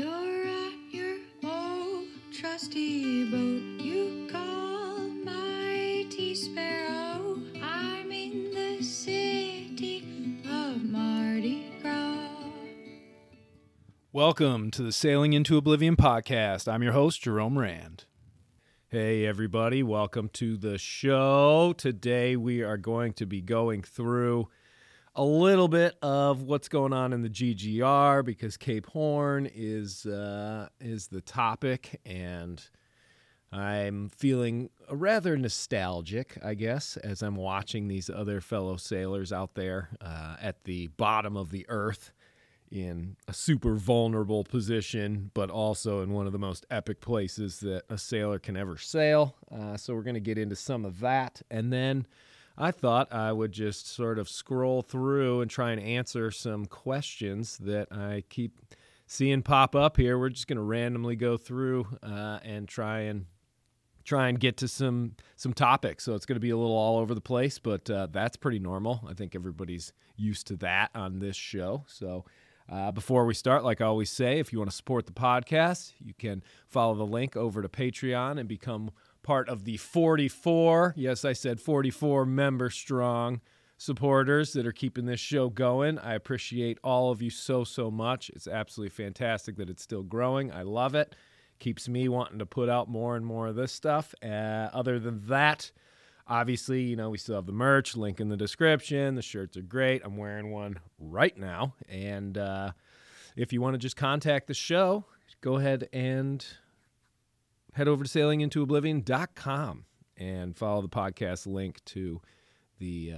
You're at your old trusty boat you call Mighty Sparrow. I'm in the city of Mardi Gras. Welcome to the Sailing Into Oblivion podcast. I'm your host, Jerome Rand. Hey, everybody. Welcome to the show. Today we are going to be going through a little bit of what's going on in the GGR because Cape Horn is the topic, and I'm feeling rather nostalgic, I guess, as I'm watching these other fellow sailors out there at the bottom of the earth in a super vulnerable position, but also in one of the most epic places that a sailor can ever sail. So we're going to get into some of that, and then I thought I would just sort of scroll through and try and answer some questions that I keep seeing pop up here. We're just going to randomly go through and try and get to some topics. So it's going to be a little all over the place, but that's pretty normal. I think everybody's used to that on this show. So before we start, like I always say, if you want to support the podcast, you can follow the link over to Patreon and become part of the 44, yes, I said 44 member strong supporters that are keeping this show going. I appreciate all of you so much. It's absolutely fantastic that it's still growing. I love it. Keeps me wanting to put out more and more of this stuff. Other than that, obviously, you know, we still have the merch, link in the description. The shirts are great. I'm wearing one right now. And if you want to just contact the show, go ahead and head over to sailingintooblivion.com and follow the podcast link to the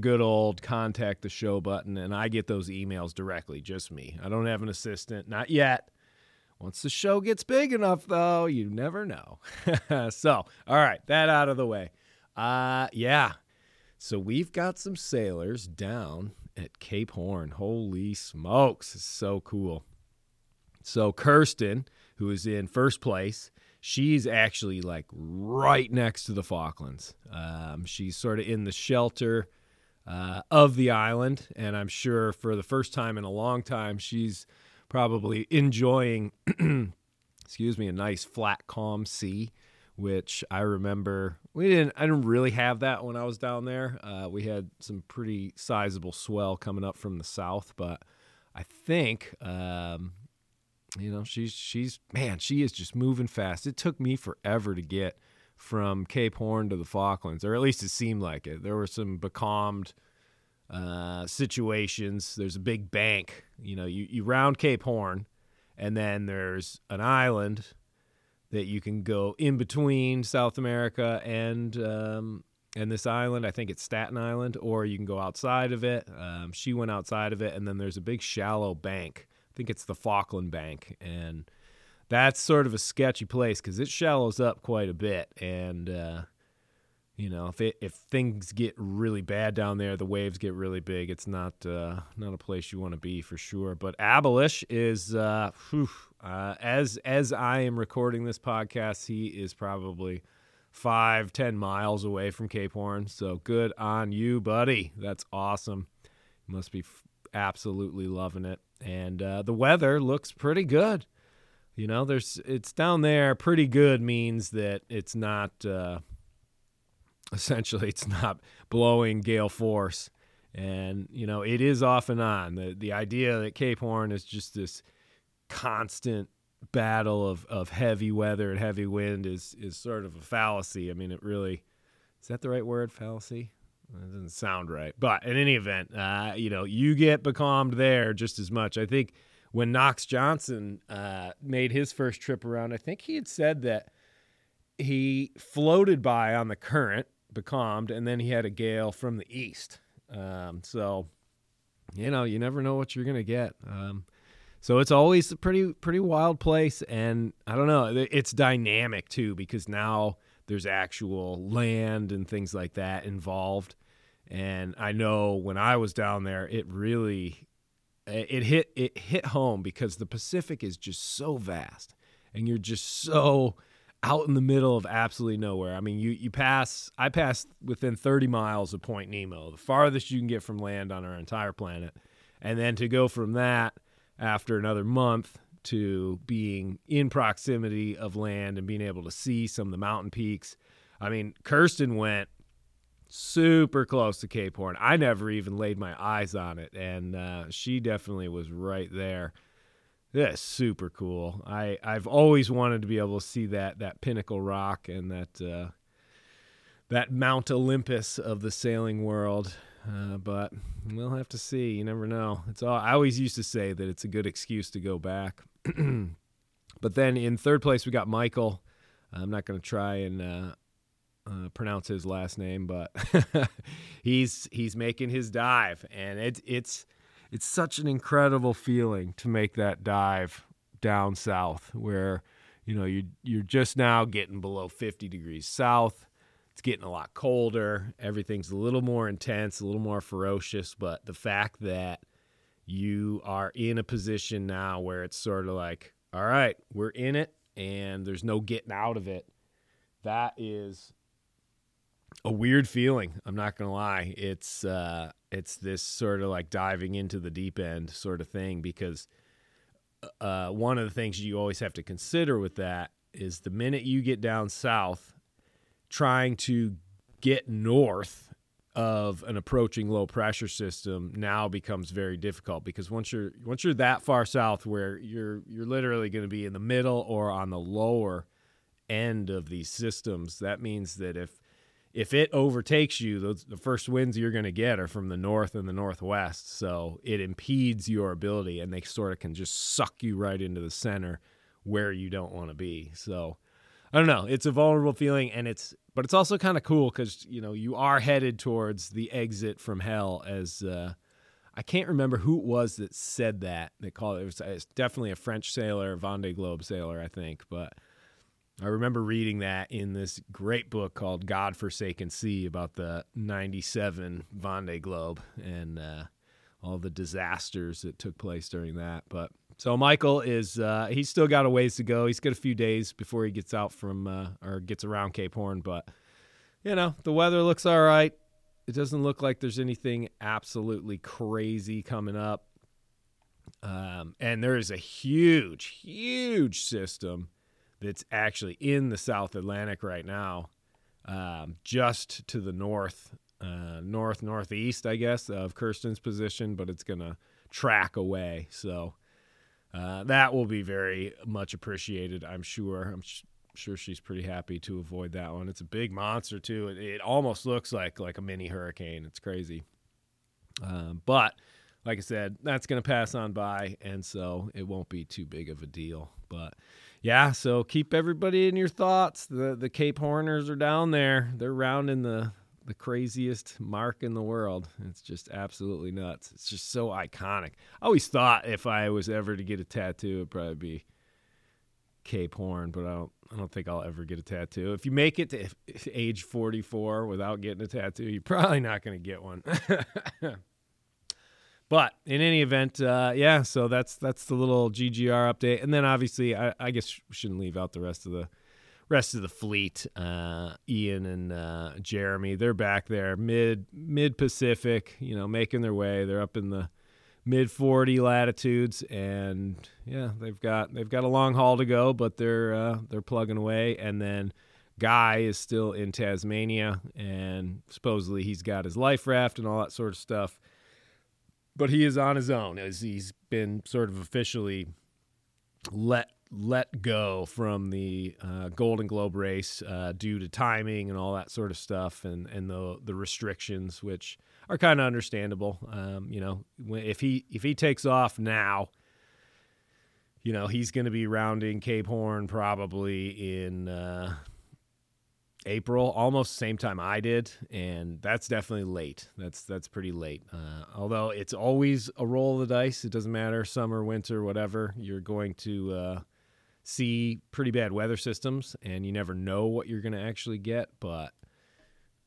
good old contact the show button, and I get those emails directly, just me. I don't have an assistant, not yet. Once the show gets big enough, though, you never know. So, all right, that out of the way. Yeah, so we've got some sailors down at Cape Horn. Holy smokes, it's so cool. So Kirsten, who is in first place, she's actually like right next to the Falklands. She's sort of in the shelter of the island, and I'm sure for the first time in a long time, she's probably enjoying, excuse me, a nice flat, calm sea, which I remember I didn't really have that when I was down there. We had some pretty sizable swell coming up from the south, but I think you know, she is just moving fast. It took me forever to get from Cape Horn to the Falklands, or at least it seemed like it. There were some becalmed situations. There's a big bank. You know, you round Cape Horn, and then there's an island that you can go in between South America and this island. I think it's Staten Island, or you can go outside of it. She went outside of it, and then there's a big shallow bank. I think it's the Falkland Bank, and that's sort of a sketchy place because it shallows up quite a bit, and you know, if things get really bad down there, the waves get really big, it's not a place you want to be for sure. But Abolish is as I am recording this podcast, he is probably 5-10 miles away from Cape Horn, so good on you, buddy. That's awesome. You must be absolutely loving it. And the weather looks pretty good. You know, it's down there. Pretty good means that it's not, essentially, it's not blowing gale force. And, you know, it is off and on. The idea that Cape Horn is just this constant battle of heavy weather and heavy wind is sort of a fallacy. I mean, it really, is that the right word, fallacy? That doesn't sound right. But in any event, you know, you get becalmed there just as much. I think when Knox Johnson made his first trip around, I think he had said that he floated by on the current, becalmed, and then he had a gale from the east. So, you know, you never know what you're going to get. So it's always a pretty wild place. And I don't know, it's dynamic too, because now there's actual land and things like that involved. And I know when I was down there, it hit home because the Pacific is just so vast, and you're just so out in the middle of absolutely nowhere. I mean, I passed within 30 miles of Point Nemo, the farthest you can get from land on our entire planet. And then to go from that after another month to being in proximity of land and being able to see some of the mountain peaks. I mean, Kirsten went super close to Cape Horn. I never even laid my eyes on it, and she definitely was right there. That's super cool. I've always wanted to be able to see that pinnacle rock and that Mount Olympus of the sailing world. But we'll have to see. You never know. I always used to say that it's a good excuse to go back. But then in third place, we got Michael. I'm not going to try and pronounce his last name, but he's making his dive, and it's such an incredible feeling to make that dive down south, where you know you're just now getting below 50 degrees south. It's getting a lot colder. Everything's a little more intense, a little more ferocious. But the fact that you are in a position now where it's sort of like, all right, we're in it, and there's no getting out of it. That is a weird feeling. I'm not gonna lie. It's this sort of like diving into the deep end sort of thing, because one of the things you always have to consider with that is the minute you get down south, trying to get north of an approaching low pressure system now becomes very difficult, because once you're that far south where you're literally going to be in the middle or on the lower end of these systems, that means that if it overtakes you, the first winds you're going to get are from the north and the northwest. So it impedes your ability, and they sort of can just suck you right into the center where you don't want to be. So I don't know. It's a vulnerable feeling, but it's also kind of cool, because you know you are headed towards the exit from hell. As I can't remember who it was that said that. They called it. It's definitely a French sailor, Vendée Globe sailor, I think, but. I remember reading that in this great book called Godforsaken Sea about the 97 Vendée Globe and all the disasters that took place during that. But so Michael he's still got a ways to go. He's got a few days before he gets out from or gets around Cape Horn. But, you know, the weather looks all right. It doesn't look like there's anything absolutely crazy coming up. And there is a huge, huge system that's actually in the South Atlantic right now, just to the northeast, I guess, of Kirsten's position, but it's going to track away. So that will be very much appreciated, I'm sure. I'm sure she's pretty happy to avoid that one. It's a big monster, too. It almost looks like a mini hurricane. It's crazy. But, like I said, that's going to pass on by, and so it won't be too big of a deal. But yeah, so keep everybody in your thoughts. The Cape Horners are down there. They're rounding the craziest mark in the world. It's just absolutely nuts. It's just so iconic. I always thought if I was ever to get a tattoo, it'd probably be Cape Horn, but I don't think I'll ever get a tattoo. If you make it to age 44 without getting a tattoo, you're probably not going to get one. But in any event, yeah, so that's the little GGR update. And then obviously I guess we shouldn't leave out the rest of the fleet. Ian and Jeremy, they're back there mid Pacific, you know, making their way. They're up in the mid 40 latitudes, and yeah, they've got a long haul to go, but they're plugging away. And then Guy is still in Tasmania, and supposedly he's got his life raft and all that sort of stuff. But he is on his own, as he's been sort of officially let go from the Golden Globe race due to timing and all that sort of stuff, and the restrictions, which are kind of understandable. You know, if he takes off now, you know he's going to be rounding Cape Horn probably in April, almost the same time I did, and that's definitely late. That's pretty late. Although it's always a roll of the dice. It doesn't matter, summer, winter, whatever. You're going to see pretty bad weather systems, and you never know what you're going to actually get. But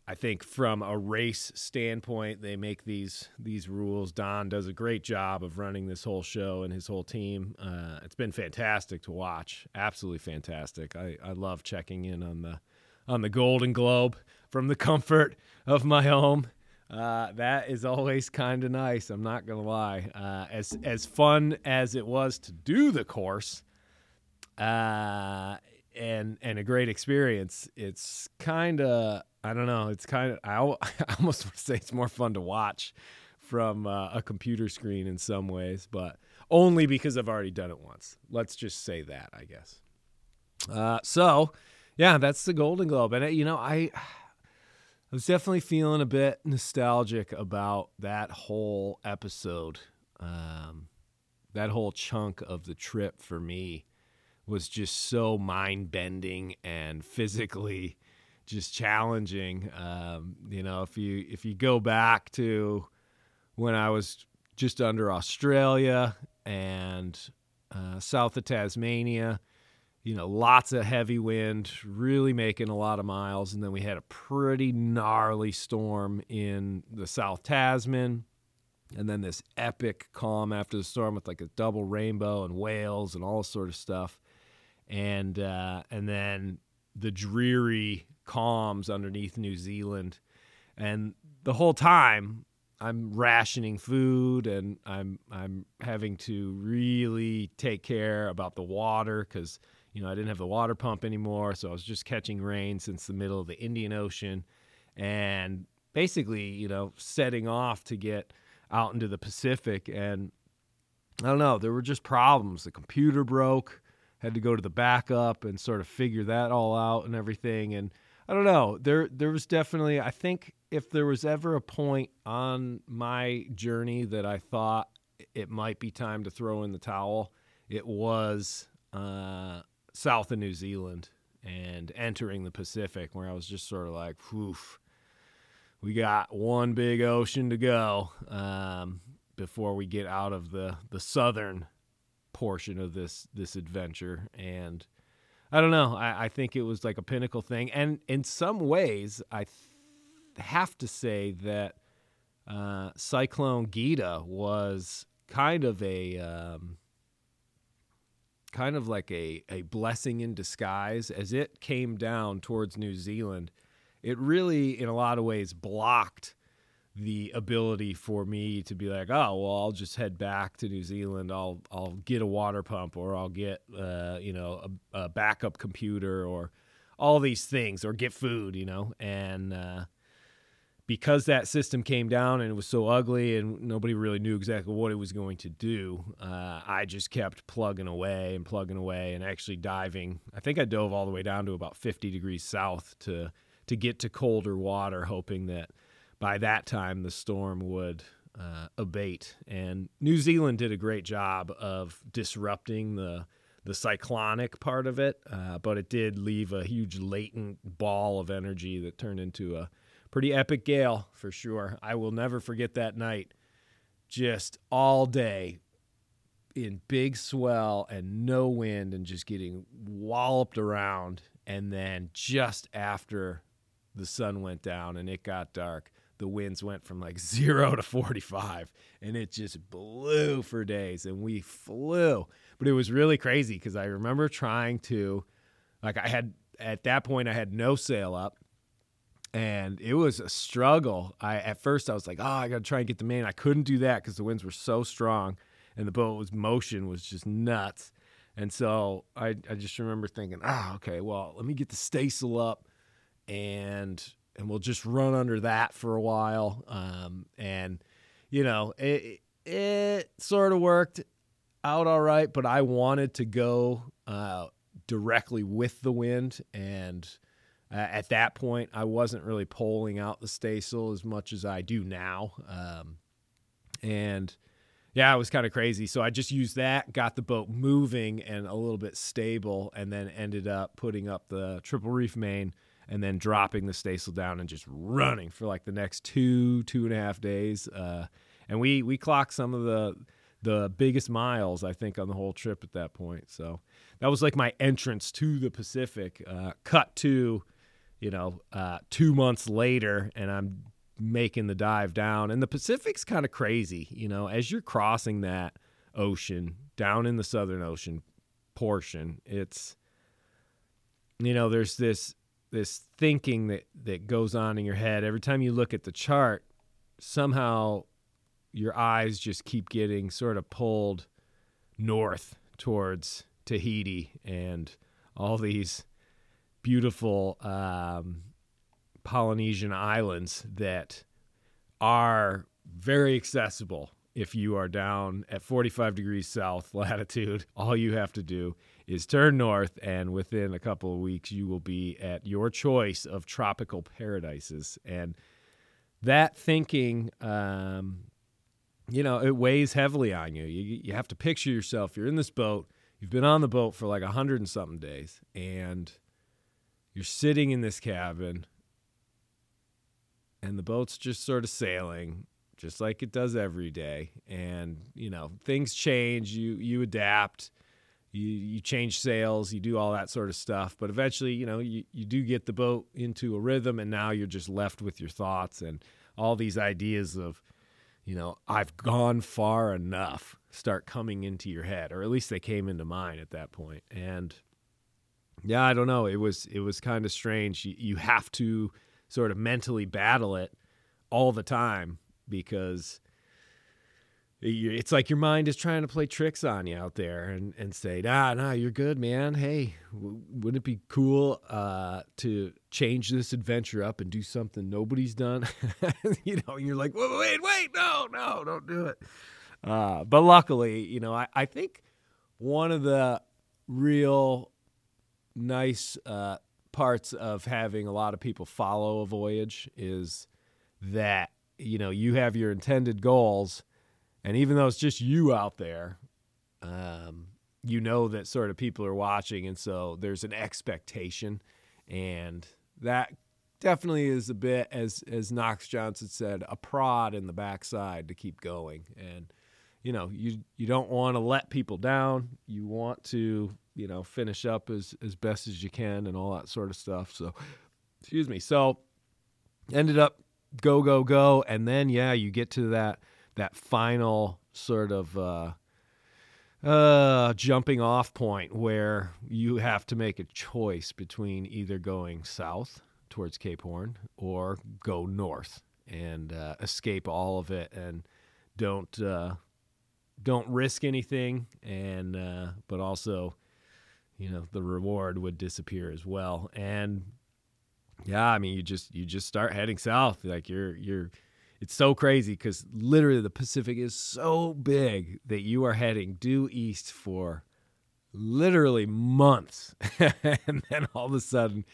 I think from a race standpoint, they make these rules. Don does a great job of running this whole show and his whole team. It's been fantastic to watch, absolutely fantastic. I love checking in on the Golden Globe from the comfort of my home. That is always kind of nice. I'm not going to lie. As fun as it was to do the course, and a great experience, it's kind of, I don't know. It's kind of, I almost want to say it's more fun to watch from a computer screen in some ways, but only because I've already done it once. Let's just say that, I guess. So yeah, that's the Golden Globe. And I was definitely feeling a bit nostalgic about that whole episode. That whole chunk of the trip for me was just so mind-bending and physically just challenging. If you go back to when I was just under Australia and south of Tasmania, lots of heavy wind, really making a lot of miles. And then we had a pretty gnarly storm in the South Tasman. And then this epic calm after the storm with like a double rainbow and whales and all sort of stuff. And then the dreary calms underneath New Zealand. And the whole time I'm rationing food, and I'm having to really take care about the water because I didn't have the water pump anymore, so I was just catching rain since the middle of the Indian Ocean and basically, setting off to get out into the Pacific. And I don't know, there were just problems. The computer broke, had to go to the backup and sort of figure that all out and everything. And I don't know, there was definitely, I think if there was ever a point on my journey that I thought it might be time to throw in the towel, it was south of New Zealand and entering the Pacific, where I was just sort of like, whew, we got one big ocean to go before we get out of the southern portion of this adventure. And I don't know, I think it was like a pinnacle thing. And in some ways, I have to say that Cyclone Gita was kind of a... kind of like a blessing in disguise. As it came down towards New Zealand, it really, in a lot of ways, blocked the ability for me to be like, oh, well, I'll just head back to New Zealand. I'll get a water pump, or I'll get, a backup computer, or all these things, or get food, and, because that system came down and it was so ugly and nobody really knew exactly what it was going to do, I just kept plugging away and actually diving. I think I dove all the way down to about 50 degrees south to get to colder water, hoping that by that time the storm would abate. And New Zealand did a great job of disrupting the cyclonic part of it, but it did leave a huge latent ball of energy that turned into a pretty epic gale, for sure. I will never forget that night. Just all day in big swell and no wind and just getting walloped around. And then just after the sun went down and it got dark, the winds went from like 0 to 45. And it just blew for days and we flew. But it was really crazy because I remember trying to, at that point, I had no sail up. And it was a struggle. At first I was like, oh, I got to try and get the main. I couldn't do that because the winds were so strong and the boat's motion was just nuts. And so I just remember thinking, okay, well, let me get the staysail up and we'll just run under that for a while. It sort of worked out all right, but I wanted to go directly with the wind, and at that point, I wasn't really pulling out the staysail as much as I do now. It was kind of crazy. So I just used that, got the boat moving and a little bit stable, and then ended up putting up the triple reef main and then dropping the staysail down and just running for like the next 2.5 days. And we clocked some of the biggest miles, I think, on the whole trip at that point. So that was like my entrance to the Pacific. Cut to... 2 months later, and I'm making the dive down. And the Pacific's kind of crazy, as you're crossing that ocean down in the Southern Ocean portion, it's, there's this thinking that goes on in your head. Every time you look at the chart, somehow your eyes just keep getting sort of pulled north towards Tahiti and all these beautiful Polynesian islands that are very accessible. If you are down at 45 degrees south latitude, all you have to do is turn north, and within a couple of weeks, you will be at your choice of tropical paradises. And that thinking, it weighs heavily on you. You have to picture yourself. You're in this boat. You've been on the boat for like 100 and something days, and you're sitting in this cabin, and the boat's just sort of sailing, just like it does every day. And, things change, you adapt, you change sails, you do all that sort of stuff. But eventually, you do get the boat into a rhythm, and now you're just left with your thoughts and all these ideas of, I've gone far enough, start coming into your head, or at least they came into mine at that point. And yeah, I don't know. It was kind of strange. You have to sort of mentally battle it all the time, because it's like your mind is trying to play tricks on you out there and say, nah, you're good, man. Hey, wouldn't it be cool to change this adventure up and do something nobody's done? And you're like, wait, no, don't do it. But luckily, I think one of the real nice parts of having a lot of people follow a voyage is that you have your intended goals, and even though it's just you out there, that sort of people are watching, and so there's an expectation, and that definitely is a bit, as Knox Johnson said, a prod in the backside to keep going. And you don't want to let people down. You want to finish up as best as you can and all that sort of stuff. So, excuse me. So, ended up go, and then you get to that final sort of jumping off point where you have to make a choice between either going south towards Cape Horn or go north and escape all of it and don't risk anything, and but also the reward would disappear as well. And you just start heading south. Like it's so crazy, because literally the Pacific is so big that you are heading due east for literally months. And then all of a sudden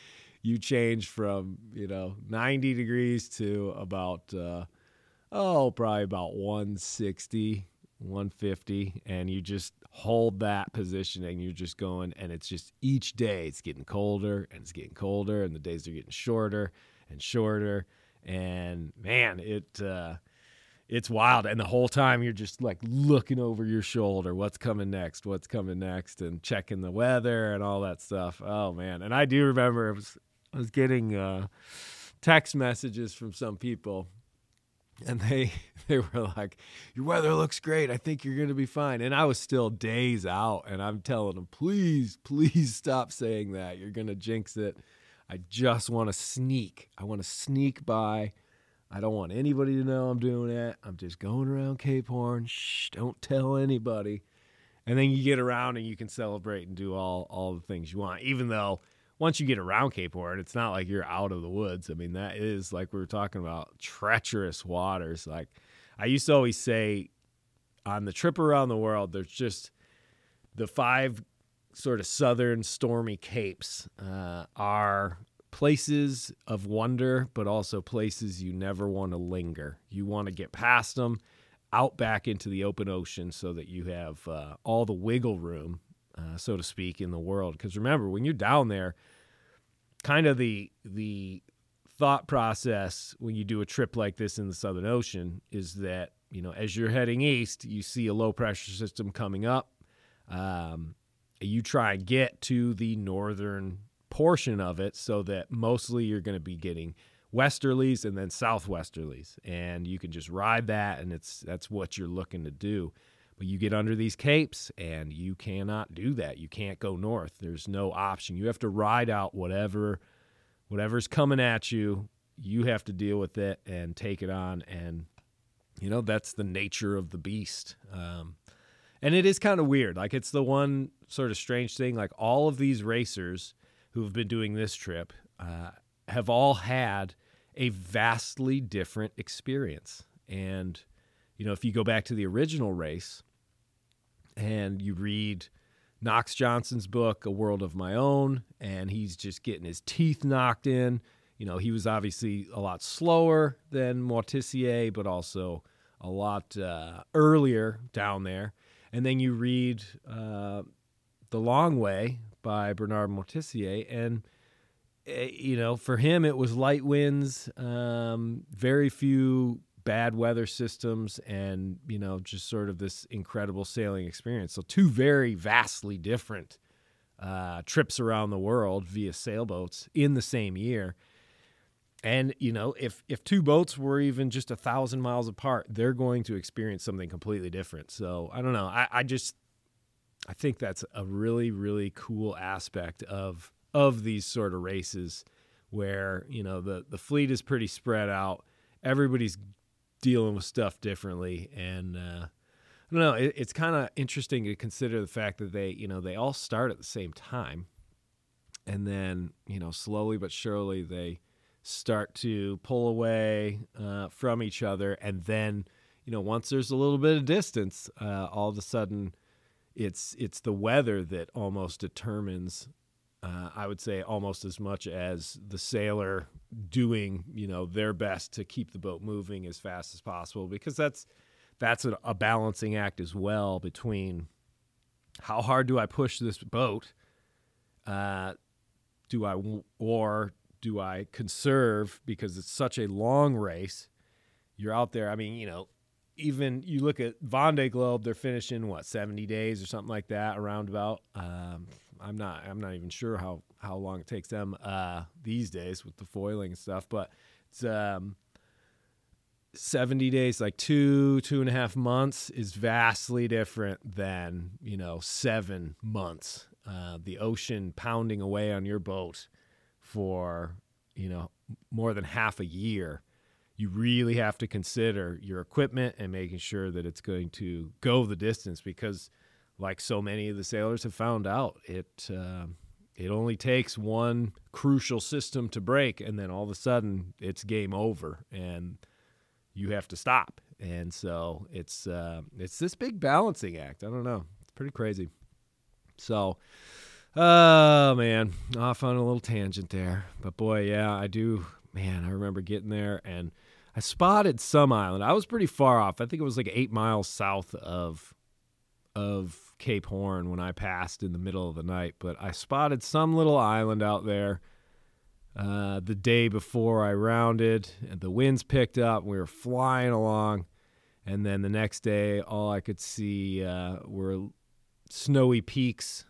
you change from, 90 degrees to about, probably about 160, 150. And you just hold that position, and you're just going, and it's just each day it's getting colder and it's getting colder, and the days are getting shorter and shorter. And man, it's wild. And the whole time you're just like looking over your shoulder, what's coming next, and checking the weather and all that stuff. Oh man. And I do remember I was getting text messages from some people, and they were like, your weather looks great. I think you're going to be fine. And I was still days out, and I'm telling them, please stop saying that. You're going to jinx it. I just want to sneak. I want to sneak by. I don't want anybody to know I'm doing it. I'm just going around Cape Horn. Shh, don't tell anybody. And then you get around and you can celebrate and do all the things you want, even though once you get around Cape Horn, it's not like you're out of the woods. I mean, that is, like we were talking about, treacherous waters. Like I used to always say, on the trip around the world, there's just the 5 sort of southern stormy capes are places of wonder, but also places you never want to linger. You want to get past them, out back into the open ocean, so that you have all the wiggle room, so to speak, in the world. Because remember, when you're down there, kind of the thought process when you do a trip like this in the Southern Ocean is that, as you're heading east, you see a low-pressure system coming up. You try and get to the northern portion of it, so that mostly you're going to be getting westerlies and then southwesterlies. And you can just ride that, and that's what you're looking to do. But you get under these capes, and you cannot do that. You can't go north. There's no option. You have to ride out whatever's coming at you. You have to deal with it and take it on. And you know, that's the nature of the beast. And it is kind of weird. Like, it's the one sort of strange thing. Like, all of these racers who have been doing this trip have all had a vastly different experience. And, you know, if you go back to the original race and you read Knox Johnson's book, A World of My Own, and he's just getting his teeth knocked in. You know, he was obviously a lot slower than Moitessier, but also a lot earlier down there. And then you read The Long Way by Bernard Moitessier, and, you know, for him it was light winds, very few bad weather systems, and, you know, just sort of this incredible sailing experience. So two very vastly different trips around the world via sailboats in the same year. And, you know, if two boats were even just 1,000 miles apart, they're going to experience something completely different. So I don't know. I think that's a really, really cool aspect of these sort of races where, you know, the fleet is pretty spread out. Everybody's dealing with stuff differently. And, I don't know. It's kind of interesting to consider the fact that they, you know, they all start at the same time, and then, you know, slowly but surely they start to pull away from each other. And then, you know, once there's a little bit of distance, all of a sudden it's the weather that almost determines, I would say, almost as much as the sailor doing, you know, their best to keep the boat moving as fast as possible, because that's a balancing act as well between how hard do I push this boat, do I conserve, because it's such a long race. You're out there. I mean, you know, even you look at Vendée Globe, they're finishing, what, 70 days or something like that, around about. I'm not even sure how long it takes them these days with the foiling and stuff, but it's 70 days, like 2.5 months, is vastly different than, you know, 7 months. The ocean pounding away on your boat for, you know, more than half a year, you really have to consider your equipment and making sure that it's going to go the distance, because, like so many of the sailors have found out, it only takes one crucial system to break, and then all of a sudden it's game over and you have to stop. And so it's this big balancing act. I don't know. It's pretty crazy. So, oh, man, off on a little tangent there. But, boy, yeah, I do. Man, I remember getting there, and I spotted some island. I was pretty far off. I think it was like 8 miles south of Cape Horn when I passed in the middle of the night. But I spotted some little island out there the day before I rounded, and the winds picked up. We were flying along, and then the next day all I could see were snowy peaks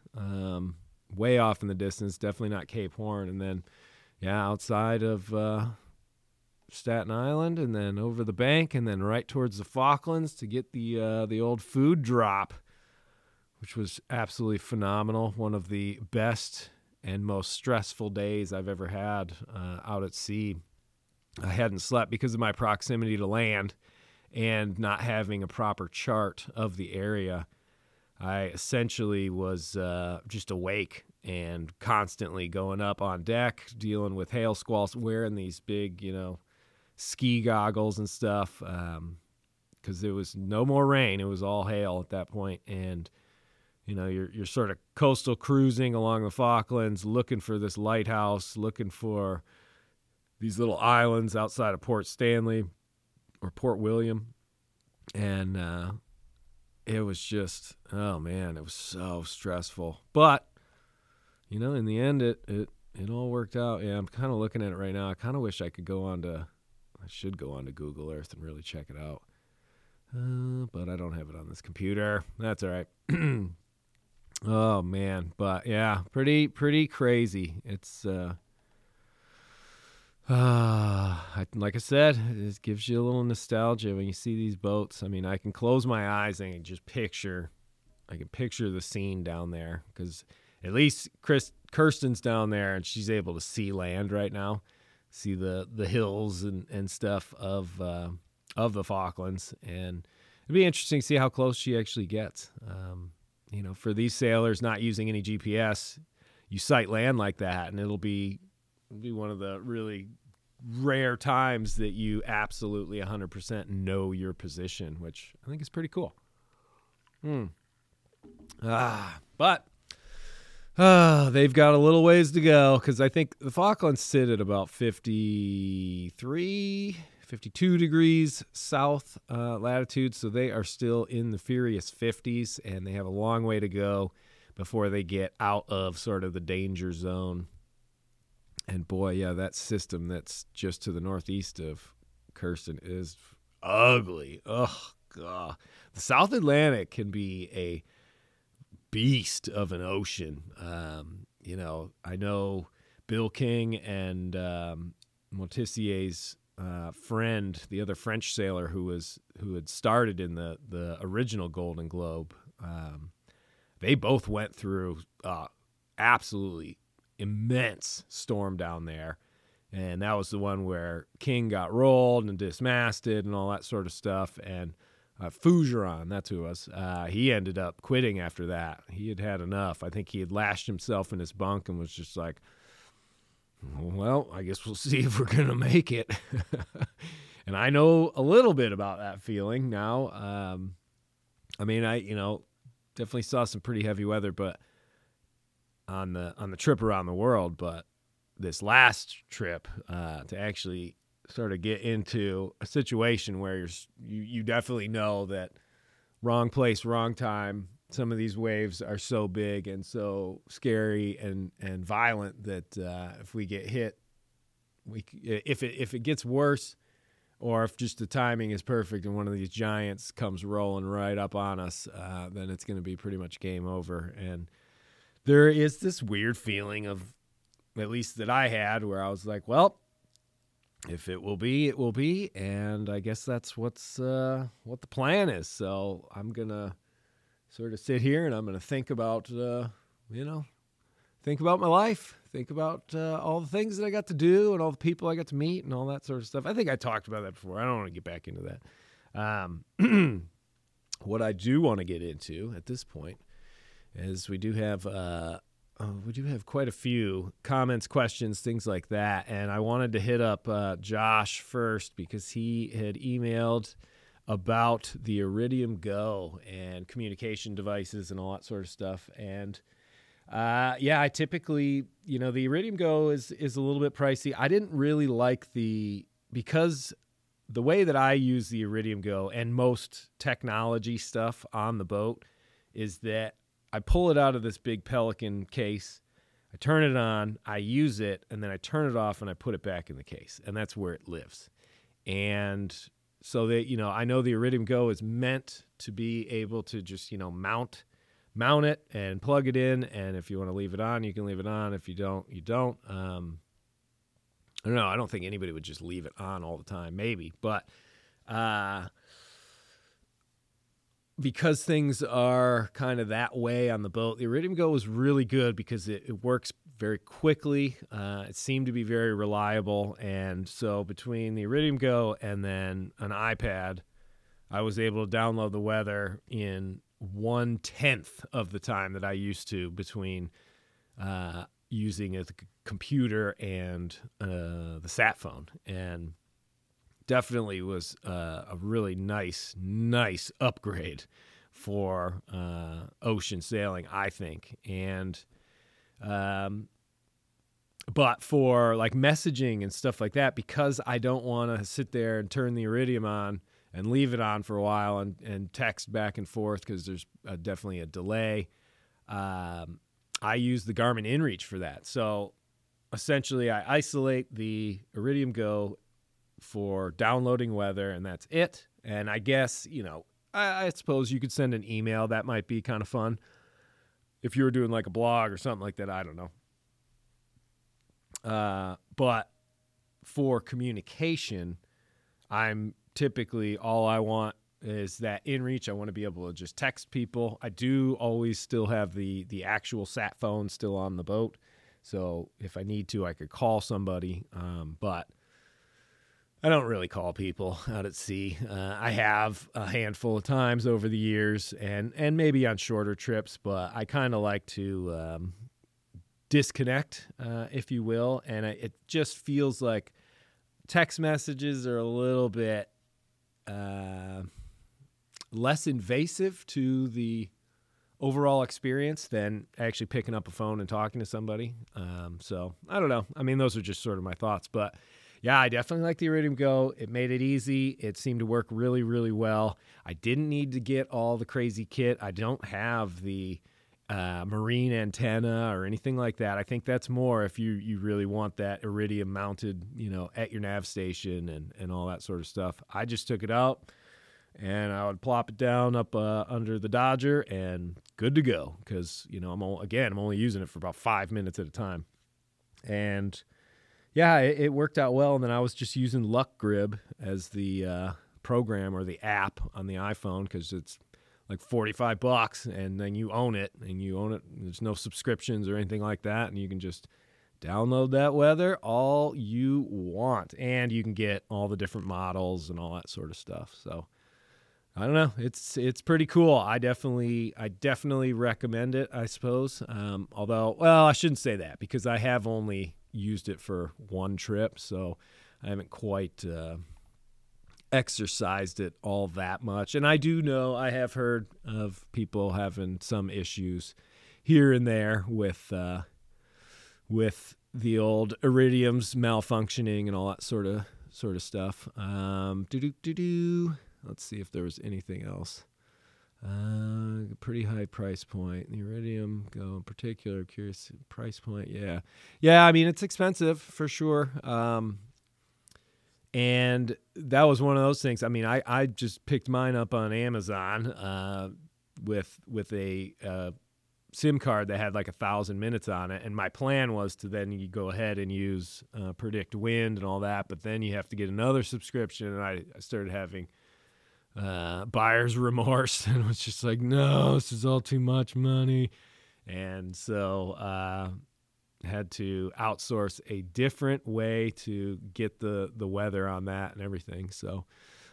way off in the distance, definitely not Cape Horn. And then, yeah, outside of Staten Island, and then over the bank, and then right towards the Falklands to get the old food drop, which was absolutely phenomenal. One of the best and most stressful days I've ever had out at sea. I hadn't slept because of my proximity to land and not having a proper chart of the area. I essentially was just awake and constantly going up on deck, dealing with hail squalls, wearing these big, you know, ski goggles and stuff, because there was no more rain. It was all hail at that point. And, you know, you're sort of coastal cruising along the Falklands, looking for this lighthouse, looking for these little islands outside of Port Stanley or Port William. And, it was just, oh, man, it was so stressful. But, you know, in the end, it all worked out. Yeah, I'm kind of looking at it right now. I kind of wish I could go on to Google Earth and really check it out. But I don't have it on this computer. That's all right. Oh, man. But, yeah, pretty crazy. It's, like I said, it gives you a little nostalgia when you see these boats. I mean, I can close my eyes and just picture the scene down there, because at least Kirsten's down there and she's able to see land right now, see the hills and stuff of the Falklands, and it'd be interesting to see how close she actually gets. You know, for these sailors not using any GPS, you sight land like that, and it'll be one of the really rare times that you absolutely 100% know your position, which I think is pretty cool. But they've got a little ways to go, because I think the Falklands sit at about 53, 52 degrees south latitude, so they are still in the furious 50s, and they have a long way to go before they get out of sort of the danger zone. And boy, yeah, that system that's just to the northeast of Kirsten is ugly. Oh, God. The South Atlantic can be a beast of an ocean. You know, I know Bill King and Moitessier's friend, the other French sailor who had started in the original Golden Globe, they both went through absolutely immense storm down there, and that was the one where King got rolled and dismasted and all that sort of stuff, and Fougeron, that's who it was, he ended up quitting after that. He had had enough. I think he had lashed himself in his bunk and was just like, well, I guess we'll see if we're gonna make it. And I know a little bit about that feeling now. I mean, I definitely saw some pretty heavy weather, but on the trip around the world, but this last trip to actually sort of get into a situation where you definitely know that wrong place, wrong time. Some of these waves are so big and so scary and violent that if we get hit, if it gets worse, or if just the timing is perfect and one of these giants comes rolling right up on us, then it's going to be pretty much game over. And there is this weird feeling of, at least that I had, where I was like, well, if it will be, it will be. And I guess that's what the plan is. So I'm going to sort of sit here and I'm going to think about my life, think about all the things that I got to do and all the people I got to meet and all that sort of stuff. I think I talked about that before. I don't want to get back into that. What I do want to get into at this point is we do have quite a few comments, questions, things like that. And I wanted to hit up Josh first, because he had emailed about the Iridium Go and communication devices and all that sort of stuff. And I typically, the Iridium Go is a little bit pricey. I didn't really like because the way that I use the Iridium Go and most technology stuff on the boat is that I pull it out of this big Pelican case, I turn it on, I use it, and then I turn it off and I put it back in the case. And that's where it lives. And so that, I know the Iridium Go is meant to be able to just, mount it and plug it in. And if you want to leave it on, you can leave it on. If you don't, you don't. I don't know. I don't think anybody would just leave it on all the time, maybe. But because things are kind of that way on the boat, the Iridium Go is really good because it works very quickly. It seemed to be very reliable. And so between the Iridium Go and then an iPad, I was able to download the weather in 1/10 of the time that I used to between using a computer and the sat phone. And definitely was a really nice upgrade for ocean sailing, I think. And but for like messaging and stuff like that, because I don't want to sit there and turn the Iridium on and leave it on for a while and text back and forth, because there's definitely a delay. I use the Garmin InReach for that. So essentially I isolate the Iridium Go for downloading weather, and that's it. And I guess, I suppose you could send an email. That might be kind of fun if you were doing like a blog or something like that. I don't know. But for communication, I'm typically, all I want is that InReach. I want to be able to just text people. I do always still have the actual sat phone still on the boat. So if I need to, I could call somebody. But I don't really call people out at sea. I have a handful of times over the years, and maybe on shorter trips, but I kind of like to disconnect, if you will. And it just feels like text messages are a little bit less invasive to the overall experience than actually picking up a phone and talking to somebody. So I don't know. I mean, those are just sort of my thoughts, but yeah, I definitely like the Iridium Go. It made it easy. It seemed to work really, really well. I didn't need to get all the crazy kit. I don't have the marine antenna or anything like that. I think that's more if you really want that Iridium mounted, you know, at your nav station and all that sort of stuff. I just took it out and I would plop it down up under the Dodger and good to go, because, you know, I'm only using it for about 5 minutes at a time. And yeah, it worked out well, and then I was just using LuckGrib as the program or the app on the iPhone, because it's like $45, and then you own it, There's no subscriptions or anything like that, and you can just download that weather all you want, and you can get all the different models and all that sort of stuff. So I don't know, it's pretty cool. I definitely recommend it, I suppose. Although, I shouldn't say that, because I have only used it for one trip, so I haven't quite exercised it all that much. And I do know, I have heard of people having some issues here and there with the old Iridium's malfunctioning and all that sort of stuff. Let's see if there was anything else. Pretty high price point. The Iridium Go in particular, curious price point. Yeah. I mean, it's expensive for sure. And that was one of those things. I mean, I just picked mine up on Amazon with a SIM card that had like 1,000 minutes on it. And my plan was to then you go ahead and use Predict Wind and all that, but then you have to get another subscription. And I started having buyer's remorse, and it was just like, no, this is all too much money. And so had to outsource a different way to get the weather on that and everything. So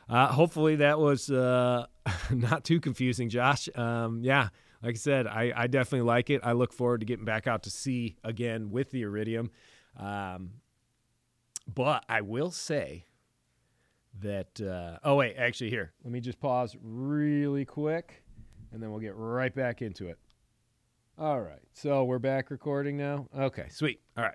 hopefully that was not too confusing, Josh. Yeah, like I said, I definitely like it. I look forward to getting back out to sea again with the Iridium. But I will say that, actually, here, let me just pause really quick, and then we'll get right back into it. All right, so we're back recording now? Okay, sweet. All right.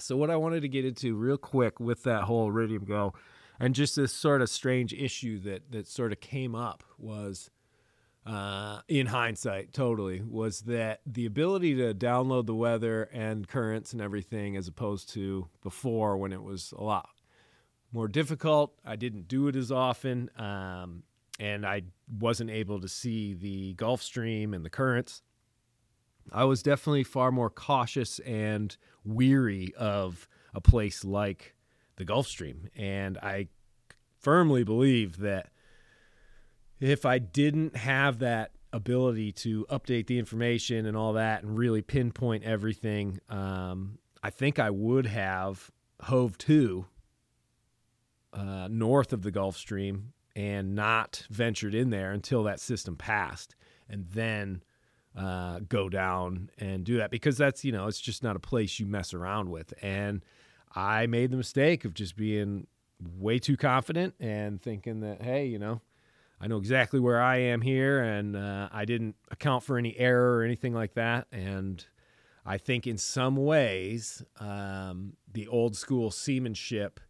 So what I wanted to get into real quick with that whole Iridium Go and just this sort of strange issue that sort of came up was, in hindsight, totally, was that the ability to download the weather and currents and everything, as opposed to before when it was a lot more difficult. I didn't do it as often, and I wasn't able to see the Gulf Stream and the currents. I was definitely far more cautious and weary of a place like the Gulf Stream, and I firmly believe that if I didn't have that ability to update the information and all that and really pinpoint everything, I think I would have hove to north of the Gulf Stream and not ventured in there until that system passed, and then go down and do that, because that's, you know, it's just not a place you mess around with. And I made the mistake of just being way too confident and thinking that, hey, you know, I know exactly where I am here, and I didn't account for any error or anything like that. And I think in some ways the old school seamanship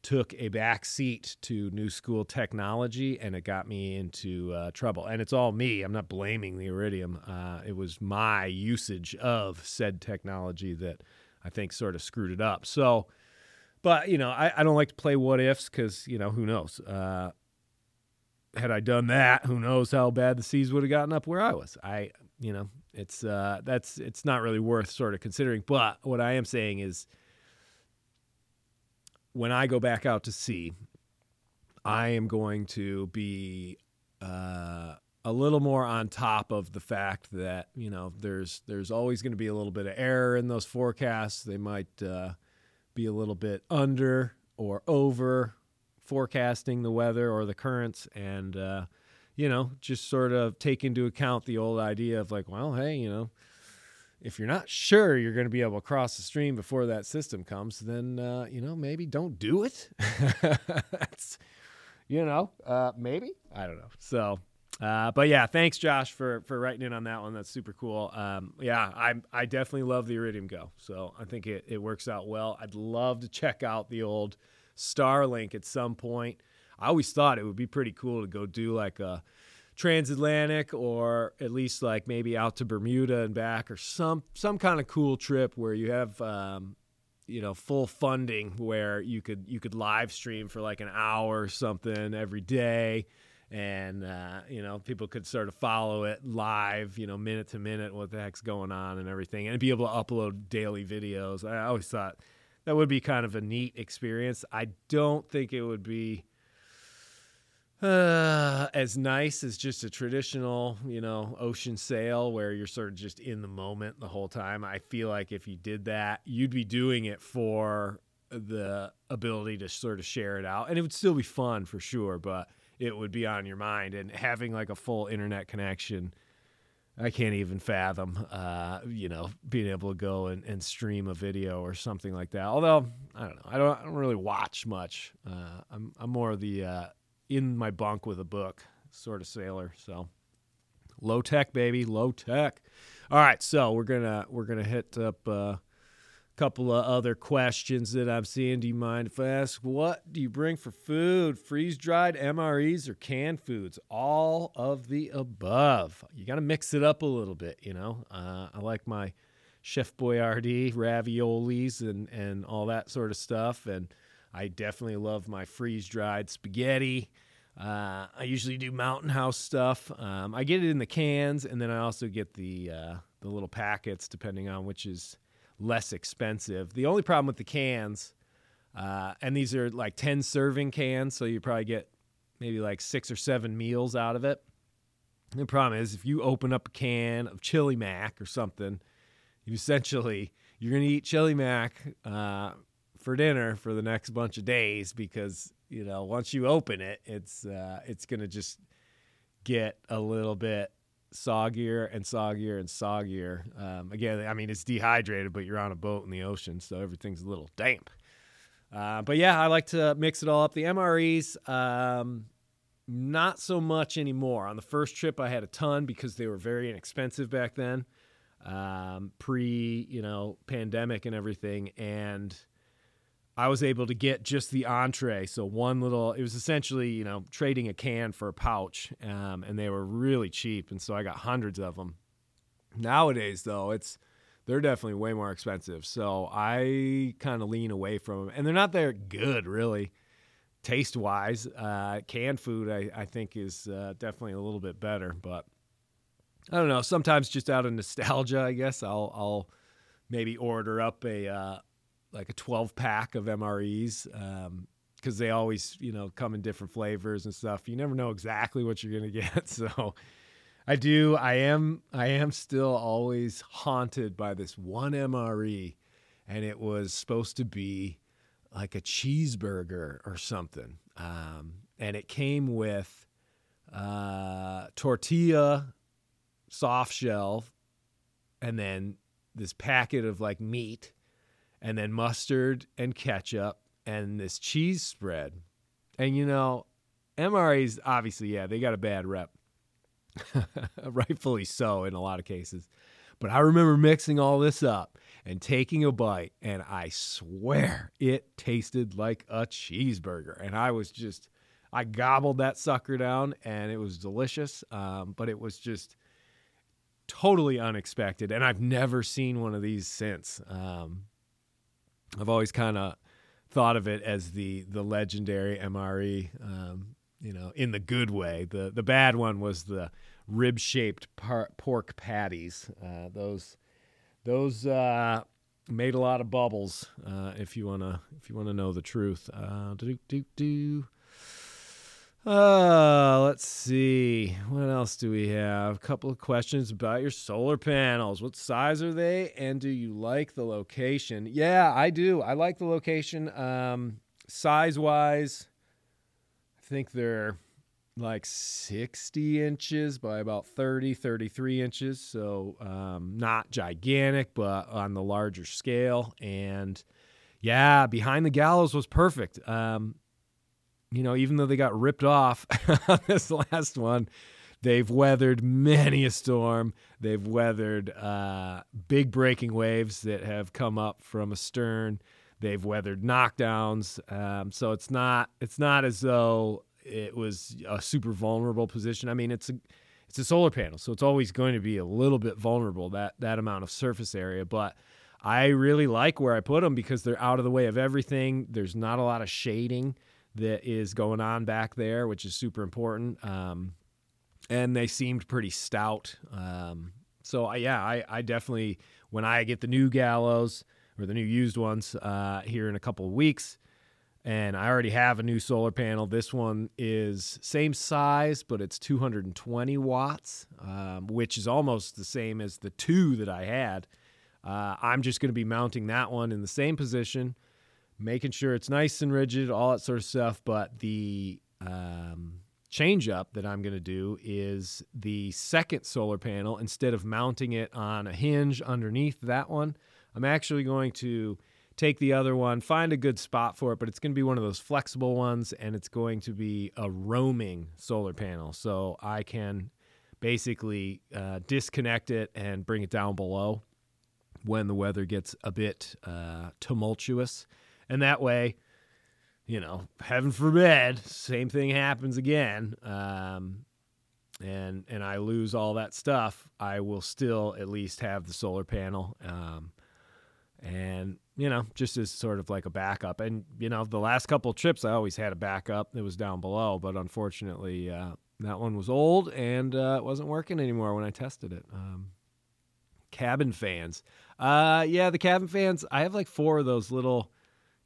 took a back seat to new school technology, and it got me into trouble. And it's all me. I'm not blaming the Iridium. It was my usage of said technology that I think sort of screwed it up. So, but, you know, I don't like to play what ifs, because, you know, who knows? Had I done that, who knows how bad the seas would have gotten up where I was. You know, it's not really worth sort of considering. But what I am saying is, when I go back out to sea, I am going to be a little more on top of the fact that, you know, there's always going to be a little bit of error in those forecasts. They might be a little bit under or over forecasting the weather or the currents, and you know, just sort of take into account the old idea of like, well, hey, you know, if you're not sure you're going to be able to cross the stream before that system comes, then, you know, maybe don't do it. That's, you know, maybe, I don't know. So, but yeah, thanks Josh for writing in on that one. That's super cool. Yeah, I definitely love the Iridium Go. So I think it works out well. I'd love to check out the old Starlink at some point. I always thought it would be pretty cool to go do like a transatlantic, or at least like maybe out to Bermuda and back, or some kind of cool trip where you have you know, full funding where you could live stream for like an hour or something every day, and you know, people could sort of follow it live, you know, minute to minute, what the heck's going on and everything, and be able to upload daily videos. I always thought that would be kind of a neat experience. I don't think it would be as nice as just a traditional, you know, ocean sail where you're sort of just in the moment the whole time. I feel like if you did that, you'd be doing it for the ability to sort of share it out, and it would still be fun for sure, but it would be on your mind. And having like a full internet connection, I can't even fathom, you know, being able to go and stream a video or something like that. Although I don't know, I don't really watch much. I'm more of the in my bunk with a book sort of sailor. So low tech, baby, low tech. All right. So we're going to hit up a couple of other questions that I'm seeing. Do you mind if I ask, what do you bring for food? Freeze dried, MREs, or canned foods? All of the above. You got to mix it up a little bit. You know, I like my Chef Boyardee raviolis and all that sort of stuff. And I definitely love my freeze-dried spaghetti. I usually do Mountain House stuff. I get it in the cans, and then I also get the little packets, depending on which is less expensive. The only problem with the cans, and these are like 10-serving cans, so you probably get maybe like 6 or 7 meals out of it. The problem is if you open up a can of Chili Mac or something, you're going to eat Chili Mac for dinner for the next bunch of days, because, you know, once you open it, it's going to just get a little bit soggier and soggier and soggier. Again, I mean, it's dehydrated, but you're on a boat in the ocean, so everything's a little damp. But yeah, I like to mix it all up. The MREs, not so much anymore. On the first trip, I had a ton because they were very inexpensive back then, pre, you know, pandemic and everything. And I was able to get just the entree. So it was essentially, you know, trading a can for a pouch, and they were really cheap. And so I got hundreds of them. Nowadays though, they're definitely way more expensive. So I kind of lean away from them, and they're not that good really taste wise. Canned food, I think is definitely a little bit better, but I don't know. Sometimes just out of nostalgia, I guess I'll maybe order up like a 12-pack of MREs, because they always, you know, come in different flavors and stuff. You never know exactly what you're going to get. So I am still always haunted by this one MRE, and it was supposed to be like a cheeseburger or something. And it came with tortilla, soft shell, and then this packet of like meat, and then mustard and ketchup and this cheese spread. And, you know, MREs, obviously, yeah, they got a bad rep. Rightfully so in a lot of cases. But I remember mixing all this up and taking a bite, and I swear it tasted like a cheeseburger. And I gobbled that sucker down, and it was delicious. But it was just totally unexpected. And I've never seen one of these since. I've always kind of thought of it as the legendary MRE, you know, in the good way. The bad one was the rib-shaped pork patties. Those made a lot of bubbles. If you wanna know the truth, let's see. What else do we have? A couple of questions about your solar panels. What size are they? And do you like the location? Yeah, I do. I like the location. Size-wise, I think they're like 60 inches by about 30, 33 inches. So not gigantic, but on the larger scale. And yeah, Behind the Gallows was perfect. You know, even though they got ripped off on this last one, they've weathered many a storm. They've weathered big breaking waves that have come up from astern. They've weathered knockdowns. So it's not as though it was a super vulnerable position. I mean, it's a solar panel, so it's always going to be a little bit vulnerable, that amount of surface area. But I really like where I put them because they're out of the way of everything. There's not a lot of shading that is going on back there, which is super important. And they seemed pretty stout. So I definitely, when I get the new gallows or the new used ones here in a couple of weeks, and I already have a new solar panel. This one is same size, but it's 220 watts, which is almost the same as the two that I had. I'm just going to be mounting that one in the same position, making sure it's nice and rigid, all that sort of stuff. But the change up that I'm going to do is the second solar panel. Instead of mounting it on a hinge underneath that one, I'm actually going to take the other one, find a good spot for it, but it's going to be one of those flexible ones, and it's going to be a roaming solar panel. So I can basically disconnect it and bring it down below when the weather gets a bit tumultuous. And that way, you know, heaven forbid, same thing happens again, and I lose all that stuff, I will still at least have the solar panel. And, you know, just as sort of like a backup. And, you know, the last couple of trips, I always had a backup that was down below. But unfortunately, that one was old and it wasn't working anymore when I tested it. Cabin fans. The cabin fans, I have like four of those little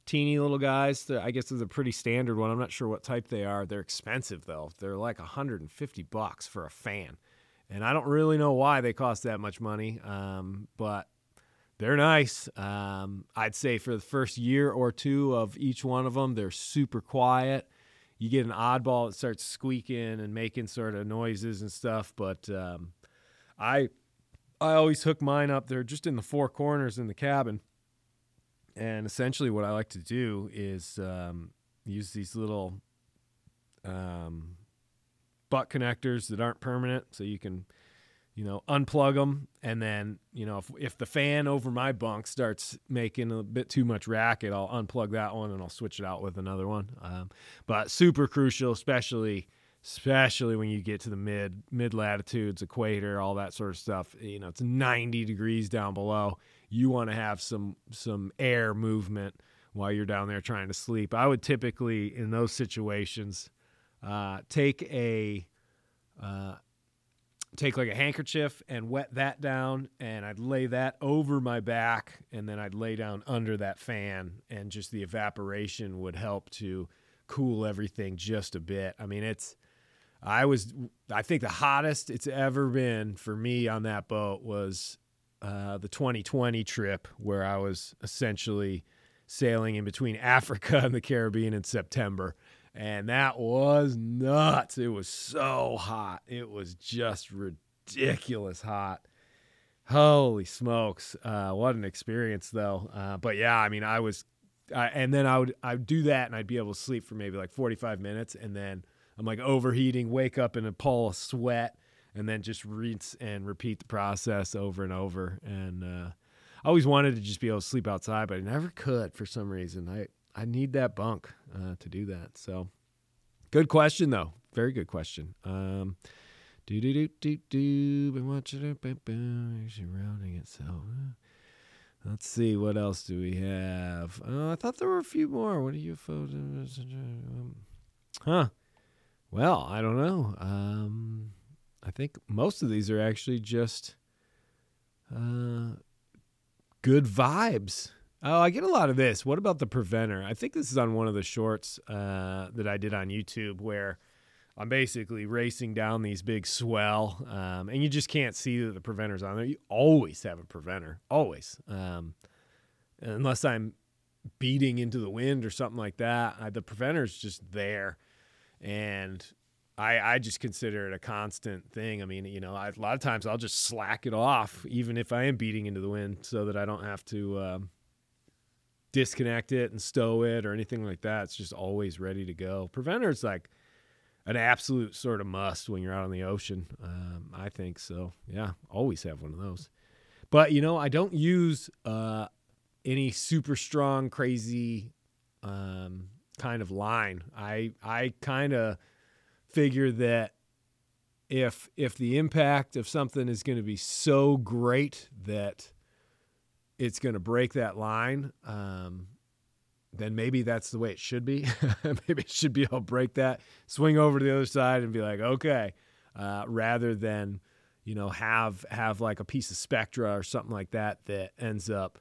teeny little guys. I guess there's a pretty standard one. I'm not sure what type they are. They're expensive, though. They're like $150 for a fan. And I don't really know why they cost that much money. But they're nice. I'd say for the first year or two of each one of them, they're super quiet. You get an oddball that starts squeaking and making sort of noises and stuff. But I always hook mine up. They're just in the four corners in the cabin. And essentially what I like to do is use these little butt connectors that aren't permanent. So you can, you know, unplug them, and then, you know, if the fan over my bunk starts making a bit too much racket, I'll unplug that one and I'll switch it out with another one. But super crucial, especially when you get to the mid latitudes, equator, all that sort of stuff. You know, it's 90 degrees down below. You want to have some air movement while you're down there trying to sleep. I would typically, in those situations, take like a handkerchief and wet that down, and I'd lay that over my back, and then I'd lay down under that fan, and just the evaporation would help to cool everything just a bit. I mean, I think the hottest it's ever been for me on that boat was the 2020 trip, where I was essentially sailing in between Africa and the Caribbean in September. And that was nuts. It was so hot. It was just ridiculous hot. Holy smokes. What an experience, though. But yeah, I mean, I would do that, and I'd be able to sleep for maybe like 45 minutes. And then I'm like overheating, wake up in a pall of sweat, and then just rinse and repeat the process over and over. And I always wanted to just be able to sleep outside, but I never could for some reason. I need that bunk to do that. So good question, though. Very good question. Been watching it. Surrounding itself. Let's see. What else do we have? I thought there were a few more. What are you photos? Huh. Well, I don't know. I think most of these are actually just good vibes. Oh, I get a lot of this. What about the preventer? I think this is on one of the shorts that I did on YouTube, where I'm basically racing down these big swell, and you just can't see that the preventer's on there. You always have a preventer, always, unless I'm beating into the wind or something like that. The preventer's just there. And I just consider it a constant thing. I mean, you know, a lot of times I'll just slack it off, even if I am beating into the wind, so that I don't have to disconnect it and stow it or anything like that. It's just always ready to go. Preventer's like an absolute sort of must when you're out on the ocean. I think so. Yeah, always have one of those. But, you know, I don't use any super strong, crazy kind of line. I kind of figure that if the impact of something is going to be so great that it's going to break that line, then maybe that's the way it should be. Maybe it should be, I'll break that, swing over to the other side and be like, okay, rather than, you know, have like a piece of spectra or something like that that ends up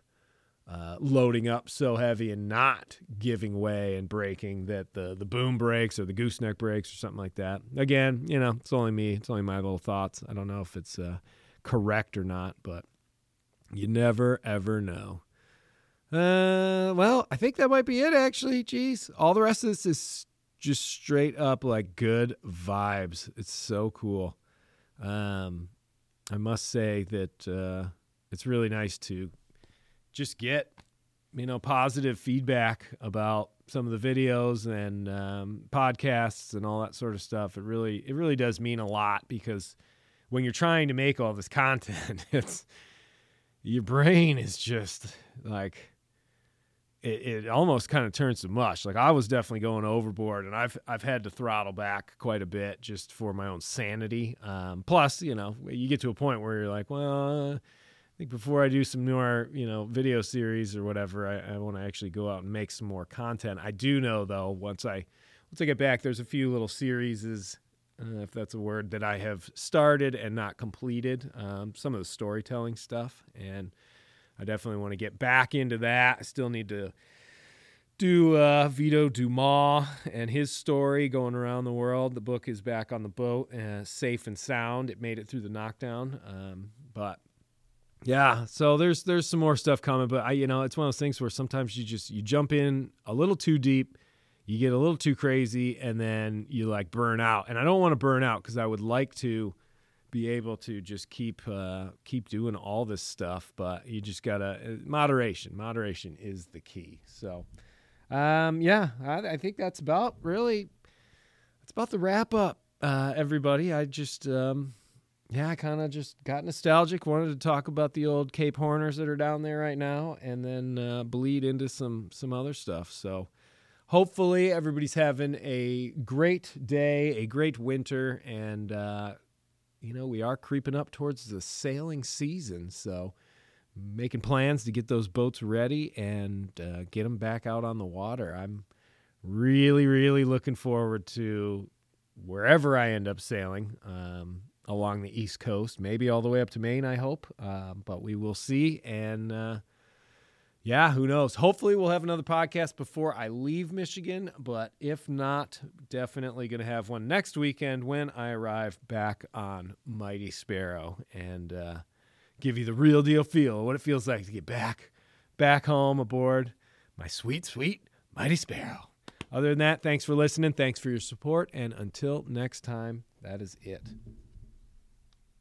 loading up so heavy and not giving way and breaking that the boom breaks or the gooseneck breaks or something like that. Again, you know, it's only me. It's only my little thoughts. I don't know if it's correct or not, but you never, ever know. Well, I think that might be it, actually. Jeez. All the rest of this is just straight up like good vibes. It's so cool. I must say that it's really nice to just get, you know, positive feedback about some of the videos and podcasts and all that sort of stuff. It really does mean a lot, because when you're trying to make all this content, it's your brain is just like, it almost kind of turns to mush. Like, I was definitely going overboard, and I've had to throttle back quite a bit just for my own sanity. Plus, you know, you get to a point where you're like, well, I think before I do some more, you know, video series or whatever, I want to actually go out and make some more content. I do know, though, once I get back, there's a few little series, if that's a word, that I have started and not completed. Some of the storytelling stuff, and I definitely want to get back into that. I still need to do Vito Dumas and his story going around the world. The book is back on the boat, safe and sound. It made it through the knockdown. But yeah, so there's some more stuff coming. But I, you know, it's one of those things where sometimes you jump in a little too deep, you get a little too crazy, and then you like burn out. And I don't want to burn out, because I would like to be able to just keep doing all this stuff, but you just gotta moderation is the key. So yeah, I think that's about the wrap up, everybody. I just I kind of just got nostalgic, wanted to talk about the old Cape Horners that are down there right now, and then bleed into some other stuff. So hopefully everybody's having a great day, a great winter, and you know, we are creeping up towards the sailing season, so making plans to get those boats ready and get them back out on the water. I'm really, really looking forward to wherever I end up sailing, along the East Coast, maybe all the way up to Maine, I hope, but we will see. And yeah, who knows? Hopefully we'll have another podcast before I leave Michigan, but if not, definitely going to have one next weekend when I arrive back on Mighty Sparrow and give you the real deal feel, what it feels like to get back home aboard my sweet, sweet Mighty Sparrow. Other than that, thanks for listening. Thanks for your support. And until next time, that is it.